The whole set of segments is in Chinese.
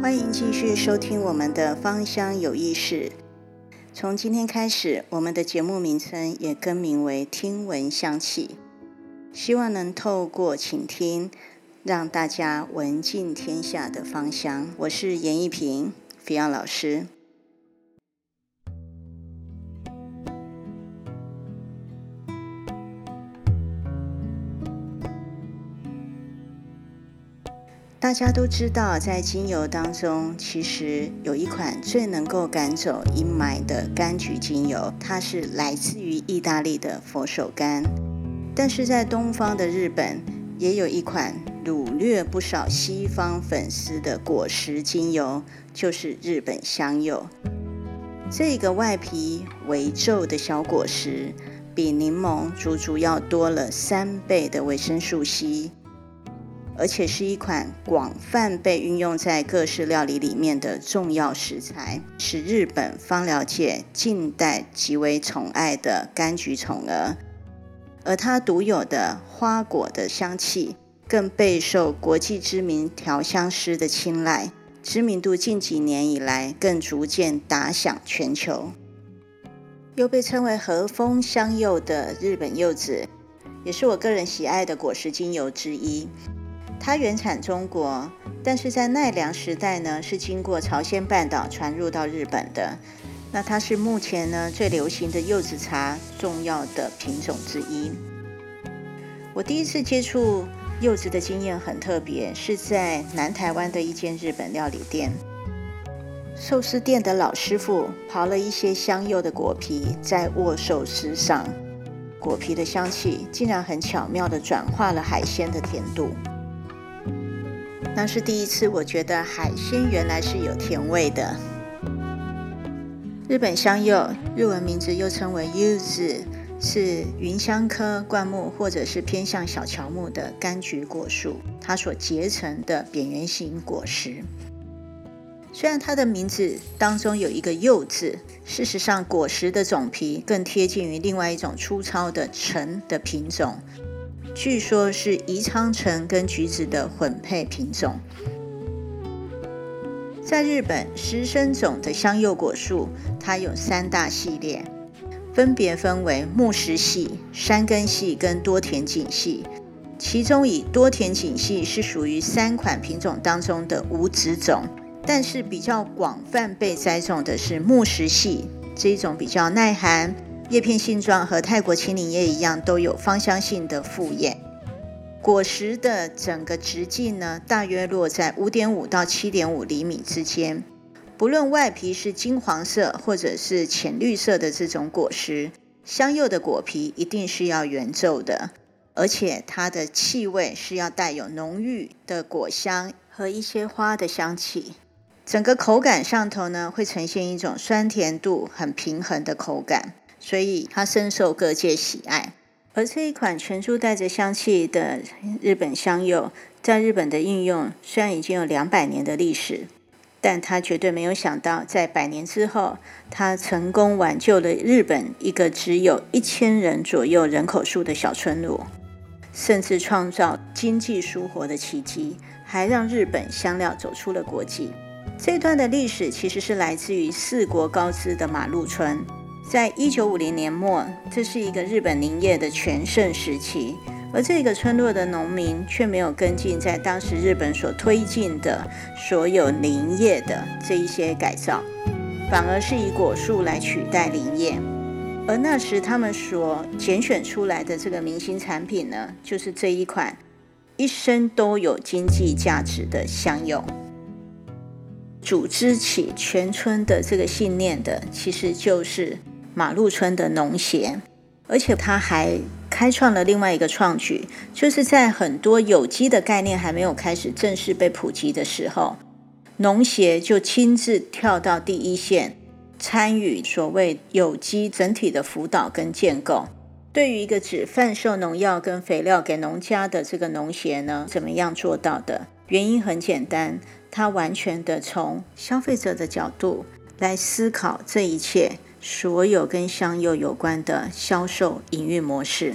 欢迎继续收听我们的芳香有意识。从今天开始，我们的节目名称也更名为听闻香气，希望能透过倾听让大家闻尽天下的芳香。我是严一平，菲昂老师。大家都知道，在精油当中其实有一款最能够赶走阴霾的柑橘精油，它是来自于意大利的佛手柑。但是在东方的日本也有一款掳掠不少西方粉丝的果实精油，就是日本香柚。这个外皮微皱的小果实比柠檬足足要多了3倍的维生素 C，而且是一款广泛被运用在各式料理里面的重要食材，是日本芳疗界近代极为宠爱的柑橘宠儿。而它独有的花果的香气更备受国际知名调香师的青睐，知名度近几年以来更逐渐打响全球。又被称为和风香柚的日本柚子，也是我个人喜爱的果实精油之一。它原产中国，但是在奈良时代呢，是经过朝鲜半岛传入到日本的。那它是目前呢最流行的柚子茶重要的品种之一。我第一次接触柚子的经验很特别，是在南台湾的一间日本料理店。寿司店的老师傅刨了一些香柚的果皮在握寿司上，果皮的香气竟然很巧妙地转化了海鲜的甜度。那是第一次我觉得海鲜原来是有甜味的。日本香柚日文名字又称为 Yuzu， 是芸香科灌木或者是偏向小乔木的柑橘果树，它所结成的扁圆形果实。虽然它的名字当中有一个柚字，事实上果实的种皮更贴近于另外一种粗糙的橙的品种，据说是宜昌橙跟橘子的混配品种。在日本，10生种的香柚果树它有3大系列，分别分为木石系、山根系跟多田锦系，其中以多田锦系是属于3款品种当中的无籽种，但是比较广泛被栽种的是木石系，这一种比较耐寒，叶片性状和泰国青柠叶一样，都有芳香性的副叶。果实的整个直径呢，大约落在 5.5 到 7.5 厘米之间。不论外皮是金黄色或者是浅绿色的这种果实，香柚的果皮一定是要圆皱的，而且它的气味是要带有浓郁的果香和一些花的香气。整个口感上头呢，会呈现一种酸甜度很平衡的口感，所以它深受各界喜爱。而这一款全株带着香气的日本香柚，在日本的应用虽然已经有200年的历史，但它绝对没有想到在100年之后，它成功挽救了日本一个只有1000人左右人口数的小村落，甚至创造经济疏活的奇迹，还让日本香料走出了国际。这段的历史其实是来自于4国高知的马路村。在1950年末，这是一个日本林业的全盛时期，而这个村落的农民却没有跟进在当时日本所推进的所有林业的这一些改造，反而是以果树来取代林业。而那时他们所拣选出来的这个明星产品呢，就是这一款一生都有经济价值的香柚。组织起全村的这个信念的，其实就是马路村的农协，而且他还开创了另外一个创举，就是在很多有机的概念还没有开始正式被普及的时候，农协就亲自跳到第一线，参与所谓有机整体的辅导跟建构。对于一个只贩售农药跟肥料给农家的这个农协呢，怎么样做到的？原因很简单，它完全的从消费者的角度来思考这一切所有跟香柚有关的销售营运模式。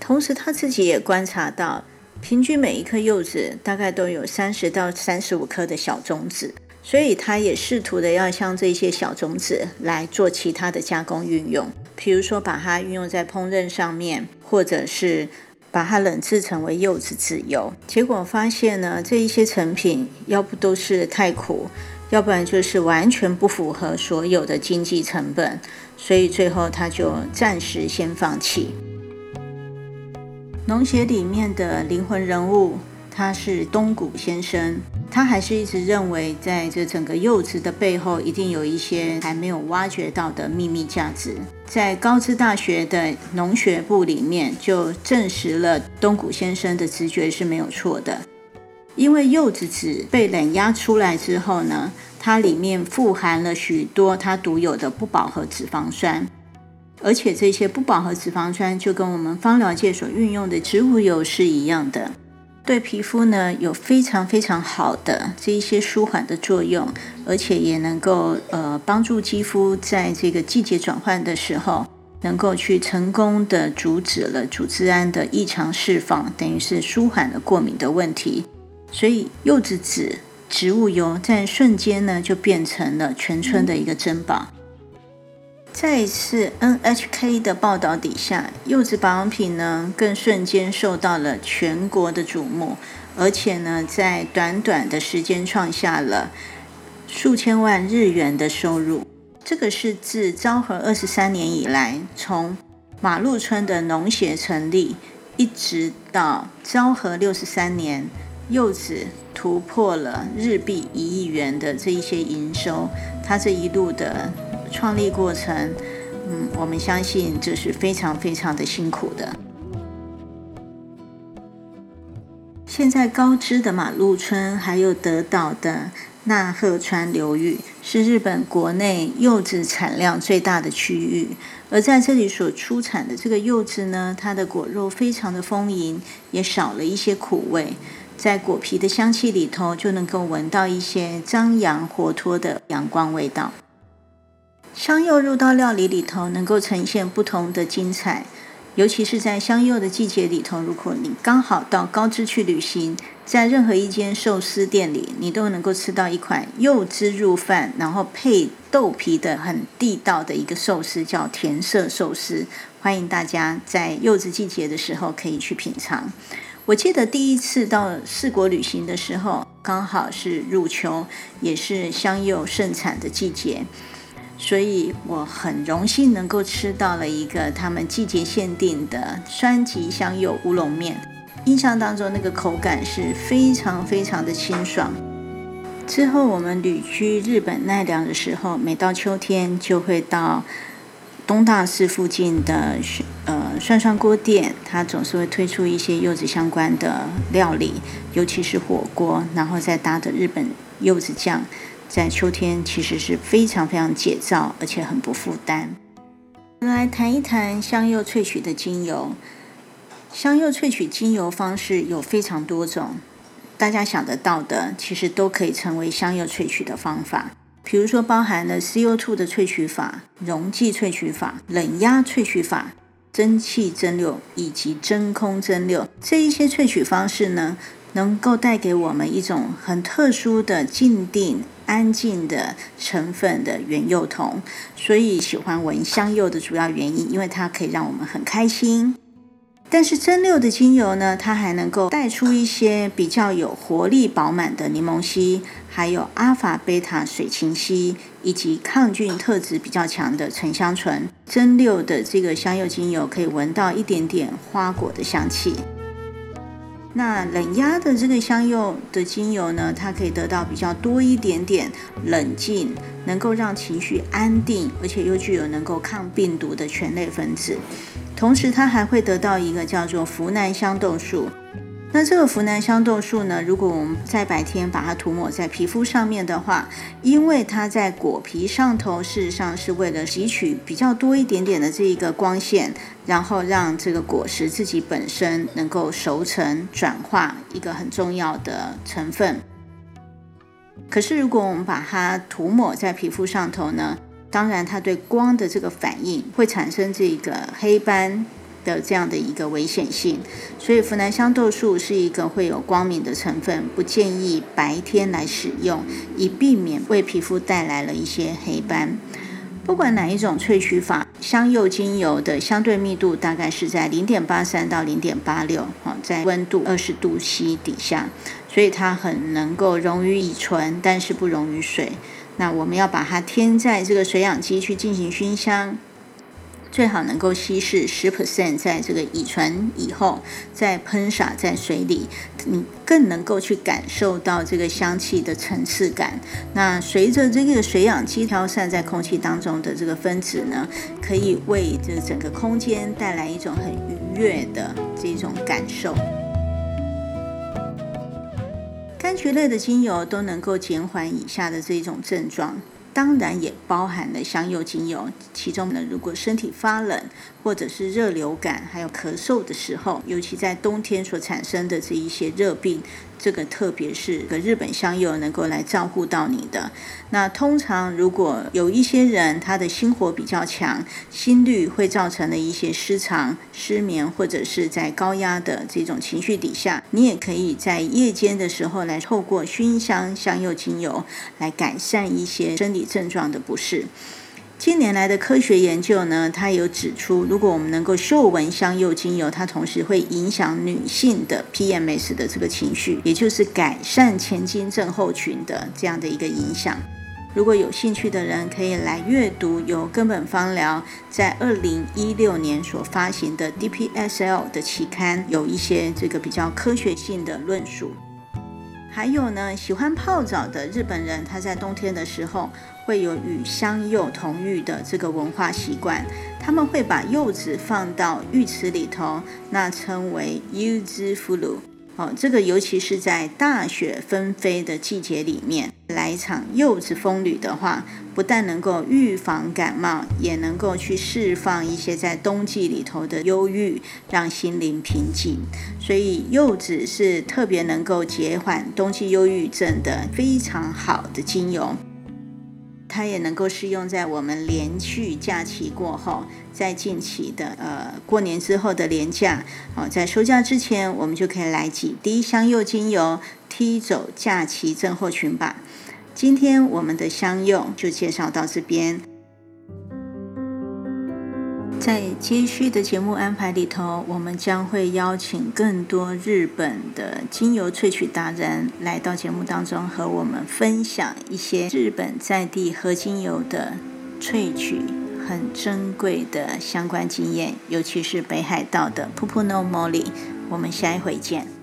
同时他自己也观察到，平均每一颗柚子大概都有30到35颗的小种子，所以它也试图的要像这些小种子来做其他的加工运用，比如说把它运用在烹饪上面，或者是把它冷制成为柚子籽油。结果发现呢，这一些成品要不都是太苦，要不然就是完全不符合所有的经济成本，所以最后他就暂时先放弃。农协里面的灵魂人物，他是东谷先生，他还是一直认为在这整个柚子的背后一定有一些还没有挖掘到的秘密价值。在高知大学的农学部里面就证实了东谷先生的直觉是没有错的，因为柚子籽被冷压出来之后呢，它里面富含了许多它独有的不饱和脂肪酸，而且这些不饱和脂肪酸就跟我们芳疗界所运用的植物油是一样的，对皮肤呢有非常非常好的这一些舒缓的作用，而且也能够帮助肌肤在这个季节转换的时候能够去成功的阻止了组织胺的异常释放，等于是舒缓了过敏的问题。所以柚子籽植物油在瞬间呢就变成了全村的一个珍宝。在一次 NHK 的报道底下，柚子保养品呢更瞬间受到了全国的瞩目，而且呢在短短的时间创下了数千万日元的收入。这个是自昭和23年以来，从马路村的农协成立一直到昭和63年，柚子突破了日币1亿元的这一些营收。它这一路的创立过程，我们相信这是非常非常的辛苦的。现在高知的马路村还有德岛的那贺川流域是日本国内柚子产量最大的区域，而在这里所出产的这个柚子呢，它的果肉非常的丰盈，也少了一些苦味，在果皮的香气里头就能够闻到一些张扬活脱的阳光味道。香柚入到料理里头能够呈现不同的精彩，尤其是在香柚的季节里头，如果你刚好到高知去旅行，在任何一间寿司店里你都能够吃到一款柚子入饭然后配豆皮的很地道的一个寿司，叫甜色寿司，欢迎大家在柚子季节的时候可以去品尝。我记得第一次到四国旅行的时候，刚好是入秋，也是香柚盛产的季节，所以我很荣幸能够吃到了一个他们季节限定的酸橘香柚乌龙面，印象当中那个口感是非常非常的清爽。之后我们旅居日本奈良的时候，每到秋天就会到东大寺附近的涮涮锅店，它总是会推出一些柚子相关的料理，尤其是火锅，然后再搭着日本柚子酱，在秋天其实是非常非常解燥，而且很不负担。来谈一谈香柚萃取的精油。香柚萃取精油方式有非常多种，大家想得到的其实都可以成为香柚萃取的方法，比如说包含了 CO2 的萃取法、溶剂萃取法、冷压萃取法、蒸汽蒸馏以及真空蒸馏。这一些萃取方式呢，能够带给我们一种很特殊的静定安静的成分的原柚酮，所以喜欢闻香柚的主要原因，因为它可以让我们很开心。但是蒸馏的精油呢，它还能够带出一些比较有活力饱满的柠檬烯，还有阿法贝塔水芹烯，以及抗菌特质比较强的沉香醇。蒸馏的这个香柚精油可以闻到一点点花果的香气。那冷压的这个香柚的精油呢，它可以得到比较多一点点冷静，能够让情绪安定，而且又具有能够抗病毒的醛类分子。同时它还会得到一个叫做呋喃香豆素。那这个呋喃香豆素呢，如果我们在白天把它涂抹在皮肤上面的话，因为它在果皮上头事实上是为了汲取比较多一点点的这一个光线，然后让这个果实自己本身能够熟成转化，一个很重要的成分。可是如果我们把它涂抹在皮肤上头呢，当然它对光的这个反应会产生这个黑斑的这样的一个危险性，所以呋喃香豆素是一个会有光敏的成分，不建议白天来使用，以避免为皮肤带来了一些黑斑。不管哪一种萃取法，香柚精油的相对密度大概是在 0.83 到 0.86， 在温度20度 C 底下，所以它很能够溶于乙醇，但是不溶于水。那我们要把它添在这个水氧机去进行熏香，最好能够稀释 10% 在这个乙醇以后，再喷洒在水里，你更能够去感受到这个香气的层次感。那随着这个水氧机飘散在空气当中的这个分子呢，可以为这整个空间带来一种很愉悦的这种感受。柑橘类的精油都能够减缓以下的这种症状，当然也包含了香柚精油，其中呢，如果身体发冷或者是热流感还有咳嗽的时候，尤其在冬天所产生的这一些热病，这个特别是日本香柚能够来照顾到你的。那通常如果有一些人他的心火比较强，心率会造成了一些失常、失眠，或者是在高压的这种情绪底下，你也可以在夜间的时候来透过熏香香柚精油来改善一些生理症状的不适。近年来的科学研究呢，它有指出，如果我们能够嗅闻香柚精油，它同时会影响女性的 PMS 的这个情绪，也就是改善前经症候群的这样的一个影响。如果有兴趣的人可以来阅读由根本芳疗在2016年所发行的 DPSL 的期刊，有一些这个比较科学性的论述。还有呢，喜欢泡澡的日本人，他在冬天的时候会有与香柚同浴的这个文化习惯，他们会把柚子放到浴池里头，那称为 Yuzuburo。这个尤其是在大雪纷飞的季节里面，来一场柚子风旅的话，不但能够预防感冒，也能够去释放一些在冬季里头的忧郁，让心灵平静。所以柚子是特别能够减缓冬季忧郁症的非常好的精油，它也能够适用在我们连续假期过后，在近期的过年之后的连假，在收假之前，我们就可以来几滴香柚精油，踢走假期症候群吧。今天我们的香柚就介绍到这边，在接续的节目安排里头，我们将会邀请更多日本的精油萃取达人来到节目当中，和我们分享一些日本在地和精油的萃取很珍贵的相关经验，尤其是北海道的Poponomo。我们下一回见。